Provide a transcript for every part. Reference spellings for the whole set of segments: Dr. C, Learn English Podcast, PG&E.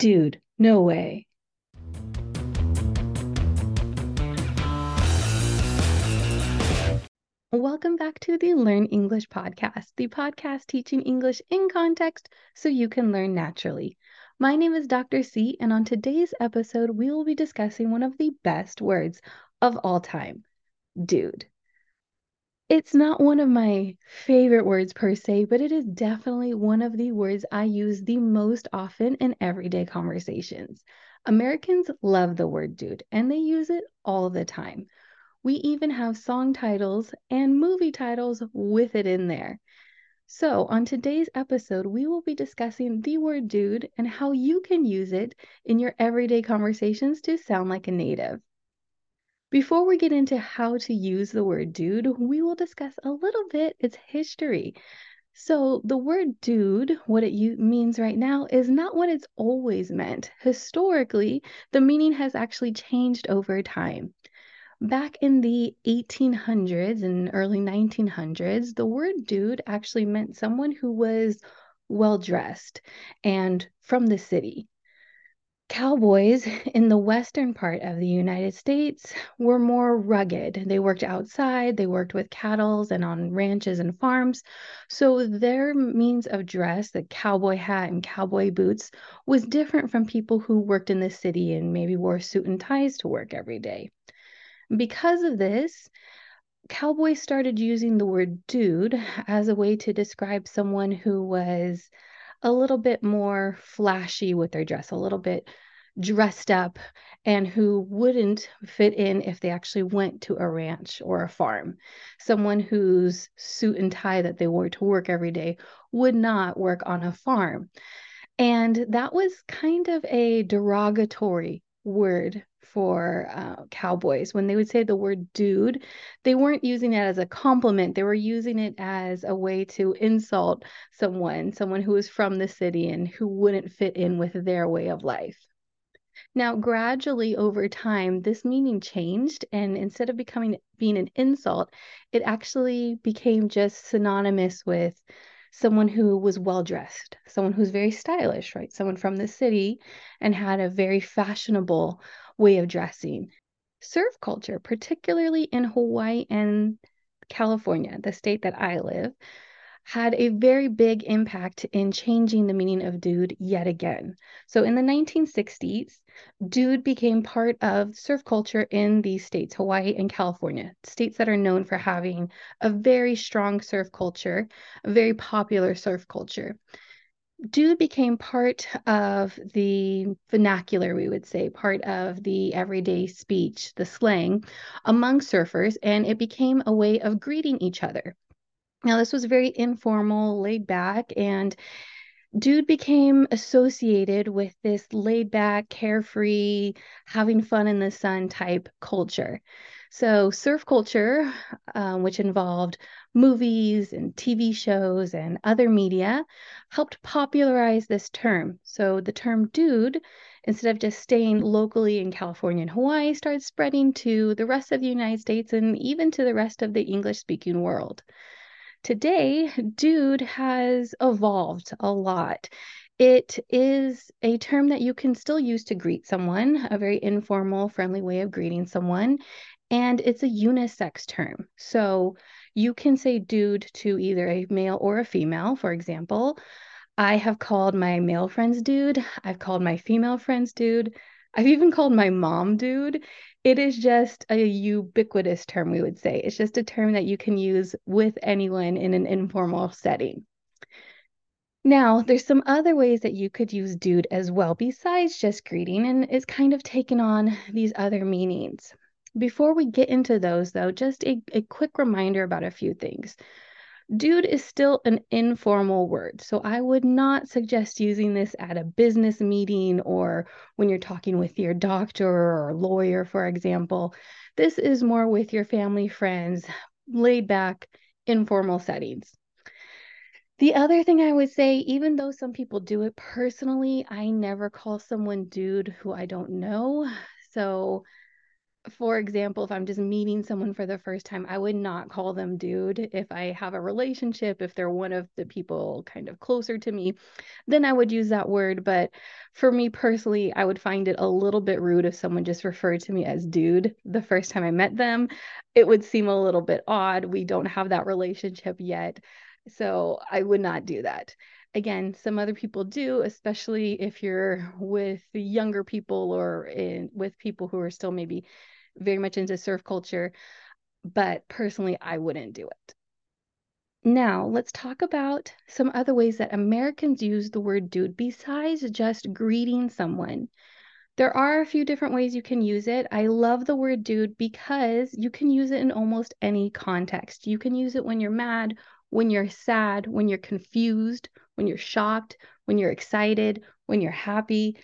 Dude, no way. Welcome back to the Learn English Podcast, the podcast teaching English in context so you can learn naturally. My name is Dr. C, and on today's episode, we will be discussing one of the best words of all time, dude. It's not one of my favorite words per se, but it is definitely one of the words I use the most often in everyday conversations. Americans love the word dude, and they use it all the time. We even have song titles and movie titles with it in there. So on today's episode, we will be discussing the word dude and how you can use it in your everyday conversations to sound like a native. Before we get into how to use the word dude, we will discuss a little bit its history. So the word dude, what it means right now, is not what it's always meant. Historically, the meaning has actually changed over time. Back in the 1800s and early 1900s, the word dude actually meant someone who was well-dressed and from the city. Cowboys in the western part of the United States were more rugged. They worked outside, they worked with cattle and on ranches and farms. So their means of dress, the cowboy hat and cowboy boots, was different from people who worked in the city and maybe wore suit and ties to work every day. Because of this, cowboys started using the word dude as a way to describe someone who was a little bit more flashy with their dress, a little bit dressed up, and who wouldn't fit in if they actually went to a ranch or a farm. Someone whose suit and tie that they wore to work every day would not work on a farm. And that was kind of a derogatory word for cowboys. When they would say the word dude, they weren't using it as a compliment. They were using it as a way to insult someone who was from the city and who wouldn't fit in with their way of life. Now, gradually over time, this meaning changed, and instead of being an insult, it actually became just synonymous with someone who was well-dressed, someone who's very stylish, right? Someone from the city and had a very fashionable way of dressing. Surf culture, particularly in Hawaii and California, the state that I live, had a very big impact in changing the meaning of dude yet again. So in the 1960s, dude became part of surf culture in these states, Hawaii and California, states that are known for having a very strong surf culture, a very popular surf culture. Dude became part of the vernacular, we would say, part of the everyday speech, the slang among surfers, and it became a way of greeting each other. Now, this was very informal, laid back, and dude became associated with this laid back, carefree, having fun in the sun type culture. So surf culture, which involved movies and TV shows and other media, helped popularize this term. So the term dude, instead of just staying locally in California and Hawaii, started spreading to the rest of the United States and even to the rest of the English-speaking world. Today, dude has evolved a lot. It is a term that you can still use to greet someone, a very informal, friendly way of greeting someone, and it's a unisex term. So you can say dude to either a male or a female. For example, I have called my male friends dude. I've called my female friends dude. I've even called my mom dude. It is just a ubiquitous term, we would say. It's just a term that you can use with anyone in an informal setting. Now, there's some other ways that you could use dude as well, besides just greeting, and it's kind of taken on these other meanings. Before we get into those, though, just a quick reminder about a few things. Dude is still an informal word, so I would not suggest using this at a business meeting or when you're talking with your doctor or lawyer, for example. This is more with your family, friends, laid back, informal settings. The other thing I would say, even though some people do it personally, I never call someone dude who I don't know. So for example, if I'm just meeting someone for the first time, I would not call them dude. If I have a relationship, if they're one of the people kind of closer to me, then I would use that word. But for me personally, I would find it a little bit rude if someone just referred to me as dude the first time I met them. It would seem a little bit odd. We don't have that relationship yet. So I would not do that. Again, some other people do, especially if you're with younger people or with people who are still maybe very much into surf culture, but personally, I wouldn't do it. Now, let's talk about some other ways that Americans use the word dude besides just greeting someone. There are a few different ways you can use it. I love the word dude because you can use it in almost any context. You can use it when you're mad, when you're sad, when you're confused, when you're shocked, when you're excited, when you're happy.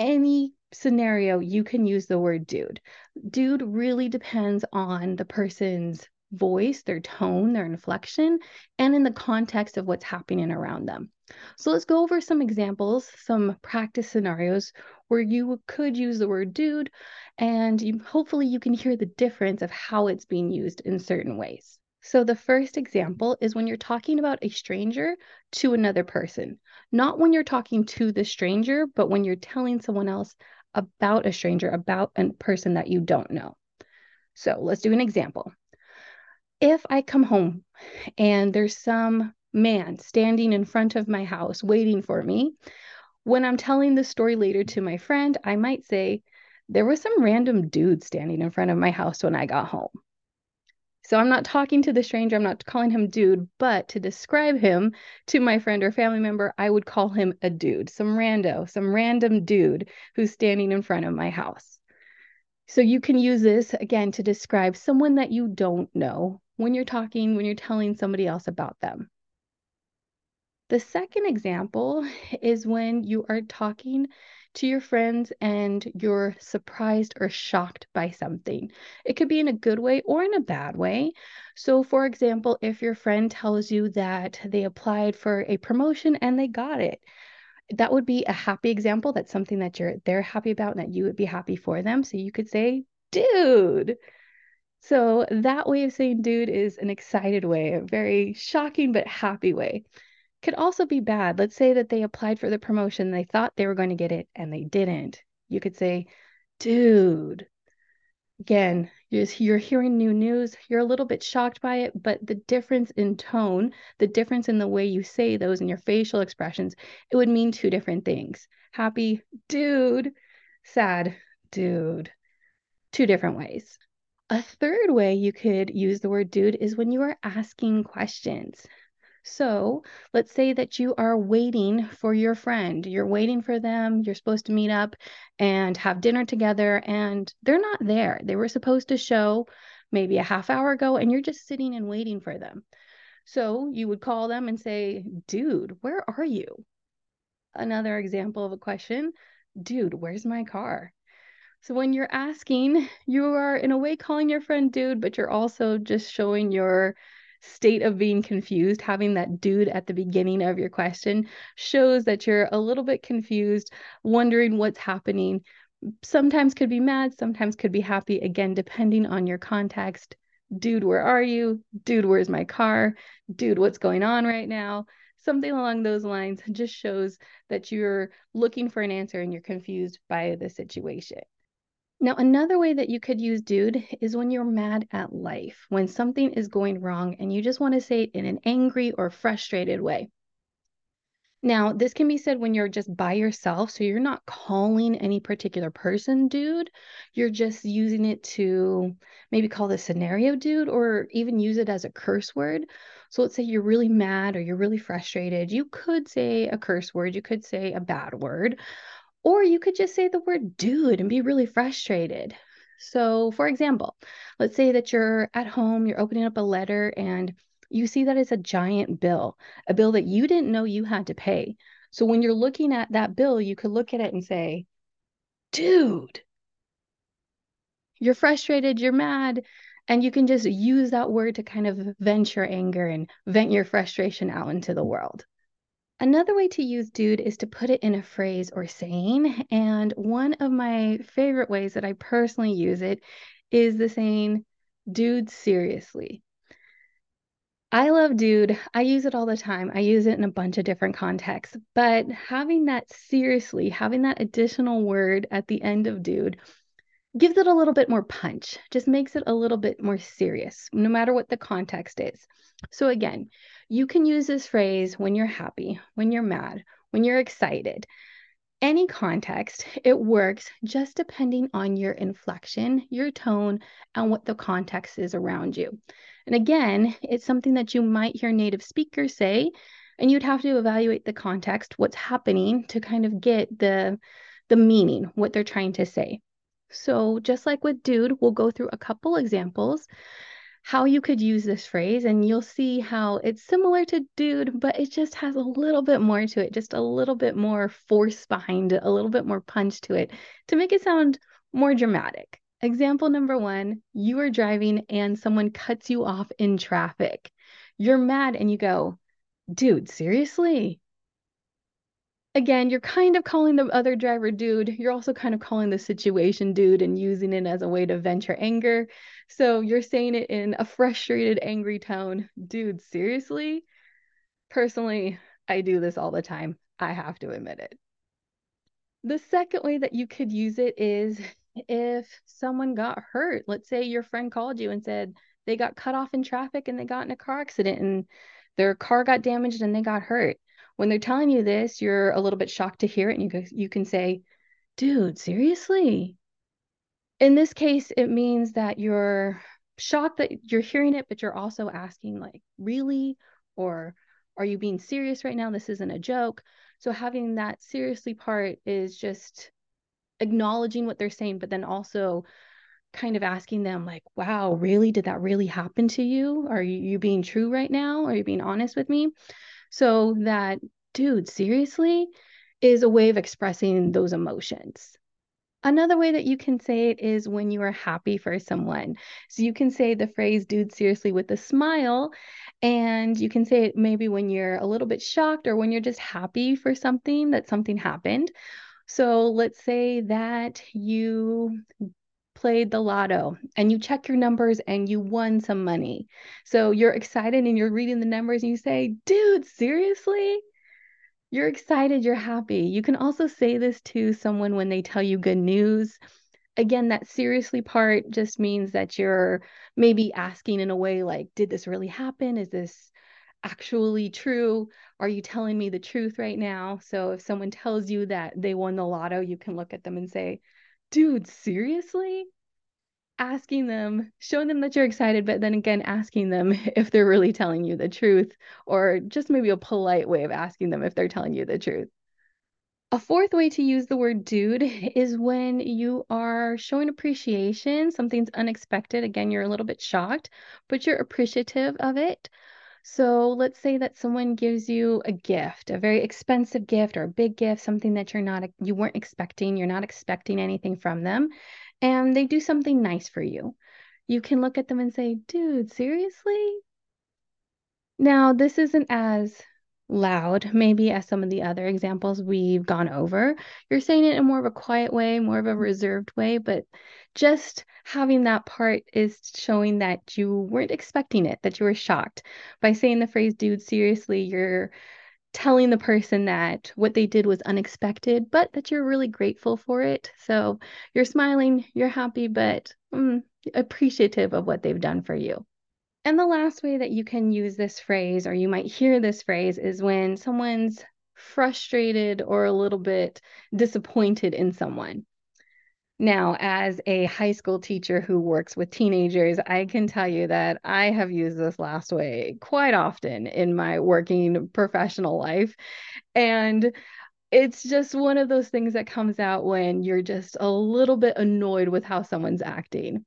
Any scenario, you can use the word dude. Dude really depends on the person's voice, their tone, their inflection, and in the context of what's happening around them. So let's go over some examples, some practice scenarios where you could use the word dude, and hopefully you can hear the difference of how it's being used in certain ways. So the first example is when you're talking about a stranger to another person, not when you're talking to the stranger, but when you're telling someone else about a stranger, about a person that you don't know. So let's do an example. If I come home and there's some man standing in front of my house waiting for me, when I'm telling the story later to my friend, I might say, there was some random dude standing in front of my house when I got home. So I'm not talking to the stranger, I'm not calling him dude, but to describe him to my friend or family member, I would call him a dude, some random dude who's standing in front of my house. So you can use this, again, to describe someone that you don't know when you're telling somebody else about them. The second example is when you are talking to your friends and you're surprised or shocked by something. It could be in a good way or in a bad way. So for example, if your friend tells you that they applied for a promotion and they got it, that would be a happy example. That's something that they're happy about and that you would be happy for them. So you could say, dude. So that way of saying dude is an excited way, a very shocking but happy way. Could also be bad. Let's say that they applied for the promotion, they thought they were going to get it, and they didn't. You could say, dude. Again, you're hearing new news, you're a little bit shocked by it, but the difference in tone, the difference in the way you say those and your facial expressions, it would mean two different things. Happy, dude. Sad, dude. Two different ways. A third way you could use the word dude is when you are asking questions. So let's say that you are waiting for your friend, you're waiting for them, you're supposed to meet up and have dinner together, and they're not there. They were supposed to show maybe a half hour ago, and you're just sitting and waiting for them. So you would call them and say, dude, where are you? Another example of a question, dude, where's my car? So when you're asking, you are in a way calling your friend dude, but you're also just showing your state of being confused. Having that dude at the beginning of your question shows that you're a little bit confused, wondering what's happening. Sometimes could be mad, sometimes could be happy. Again, depending on your context. Dude, where are you? Dude, where's my car? Dude, what's going on right now? Something along those lines just shows that you're looking for an answer and you're confused by the situation. Now, another way that you could use dude is when you're mad at life, when something is going wrong and you just want to say it in an angry or frustrated way. Now, this can be said when you're just by yourself, so you're not calling any particular person dude. You're just using it to maybe call the scenario dude or even use it as a curse word. So let's say you're really mad or you're really frustrated. You could say a curse word. You could say a bad word. Or you could just say the word dude and be really frustrated. So for example, let's say that you're at home, you're opening up a letter and you see that it's a giant bill, a bill that you didn't know you had to pay. So when you're looking at that bill, you could look at it and say, dude. You're frustrated, you're mad, and you can just use that word to kind of vent your anger and vent your frustration out into the world. Another way to use dude is to put it in a phrase or saying. And one of my favorite ways that I personally use it is the saying, dude, seriously. I love dude. I use it all the time. I use it in a bunch of different contexts, but having that seriously, having that additional word at the end of dude gives it a little bit more punch, just makes it a little bit more serious, no matter what the context is. So again, you can use this phrase when you're happy, when you're mad, when you're excited. Any context, it works just depending on your inflection, your tone, and what the context is around you. And again, it's something that you might hear native speakers say, and you'd have to evaluate the context, what's happening, to kind of get the meaning, what they're trying to say. So just like with dude, we'll go through a couple examples, how you could use this phrase, and you'll see how it's similar to dude, but it just has a little bit more to it, just a little bit more force behind it, a little bit more punch to it to make it sound more dramatic. Example number one, you are driving and someone cuts you off in traffic. You're mad and you go, dude, seriously? Again, you're kind of calling the other driver dude. You're also kind of calling the situation dude and using it as a way to vent your anger. So you're saying it in a frustrated, angry tone. Dude, seriously? Personally, I do this all the time. I have to admit it. The second way that you could use it is if someone got hurt. Let's say your friend called you and said they got cut off in traffic and they got in a car accident and their car got damaged and they got hurt. When they're telling you this, you're a little bit shocked to hear it, and you can say, dude, seriously? In this case, it means that you're shocked that you're hearing it, but you're also asking, like, really? Or are you being serious right now? This isn't a joke. So having that seriously part is just acknowledging what they're saying, but then also kind of asking them, like, wow, really? Did that really happen to you? Are you being true right now? Are you being honest with me? So that, dude, seriously, is a way of expressing those emotions. Another way that you can say it is when you are happy for someone. So you can say the phrase, dude, seriously, with a smile. And you can say it maybe when you're a little bit shocked or when you're just happy for something, that something happened. So let's say that you played the lotto and you check your numbers and you won some money. So you're excited and you're reading the numbers and you say, dude, seriously? You're excited, you're happy. You can also say this to someone when they tell you good news. Again, that seriously part just means that you're maybe asking in a way like, did this really happen? Is this actually true? Are you telling me the truth right now? So if someone tells you that they won the lotto, you can look at them and say, dude, seriously? Asking them, showing them that you're excited, but then again, asking them if they're really telling you the truth, or just maybe a polite way of asking them if they're telling you the truth. A fourth way to use the word dude is when you are showing appreciation. Something's unexpected. Again, you're a little bit shocked, but you're appreciative of it. So let's say that someone gives you a gift, a very expensive gift or a big gift, something that you weren't expecting, you're not expecting anything from them, and they do something nice for you. You can look at them and say, dude, seriously? Now, this isn't as loud maybe as some of the other examples we've gone over. You're saying it in more of a quiet way, more of a reserved way, but just having that part is showing that you weren't expecting it, that you were shocked. By saying the phrase, dude, seriously, you're telling the person that what they did was unexpected, but that you're really grateful for it. So you're smiling, you're happy, but appreciative of what they've done for you. And the last way that you can use this phrase, or you might hear this phrase, is when someone's frustrated or a little bit disappointed in someone. Now, as a high school teacher who works with teenagers, I can tell you that I have used this last way quite often in my working professional life. And it's just one of those things that comes out when you're just a little bit annoyed with how someone's acting.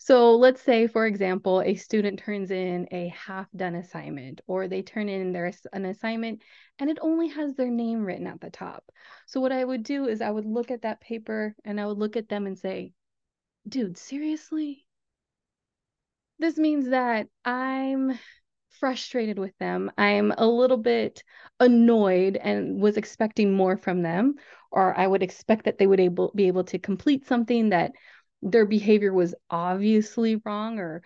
So let's say, for example, a student turns in a half-done assignment, or they turn in an assignment and it only has their name written at the top. So what I would do is I would look at that paper and I would look at them and say, dude, seriously? This means that I'm frustrated with them. I'm a little bit annoyed and was expecting more from them, or I would expect that they would be able to complete something that their behavior was obviously wrong or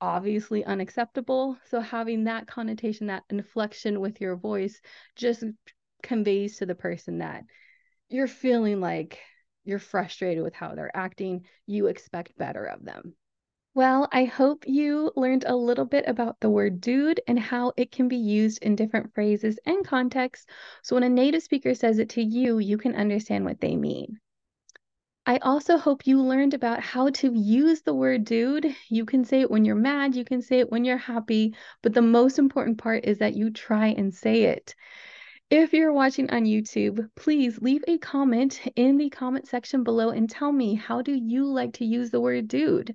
obviously unacceptable. So having that connotation, that inflection with your voice just conveys to the person that you're feeling like you're frustrated with how they're acting. You expect better of them. Well, I hope you learned a little bit about the word dude and how it can be used in different phrases and contexts. So when a native speaker says it to you, you can understand what they mean. I also hope you learned about how to use the word dude. You can say it when you're mad, you can say it when you're happy, but the most important part is that you try and say it. If you're watching on YouTube, please leave a comment in the comment section below and tell me, how do you like to use the word dude?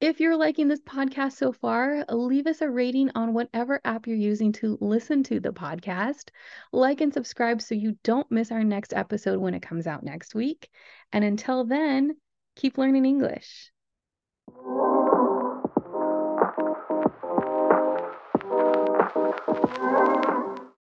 If you're liking this podcast so far, leave us a rating on whatever app you're using to listen to the podcast. Like and subscribe so you don't miss our next episode when it comes out next week. And until then, keep learning English.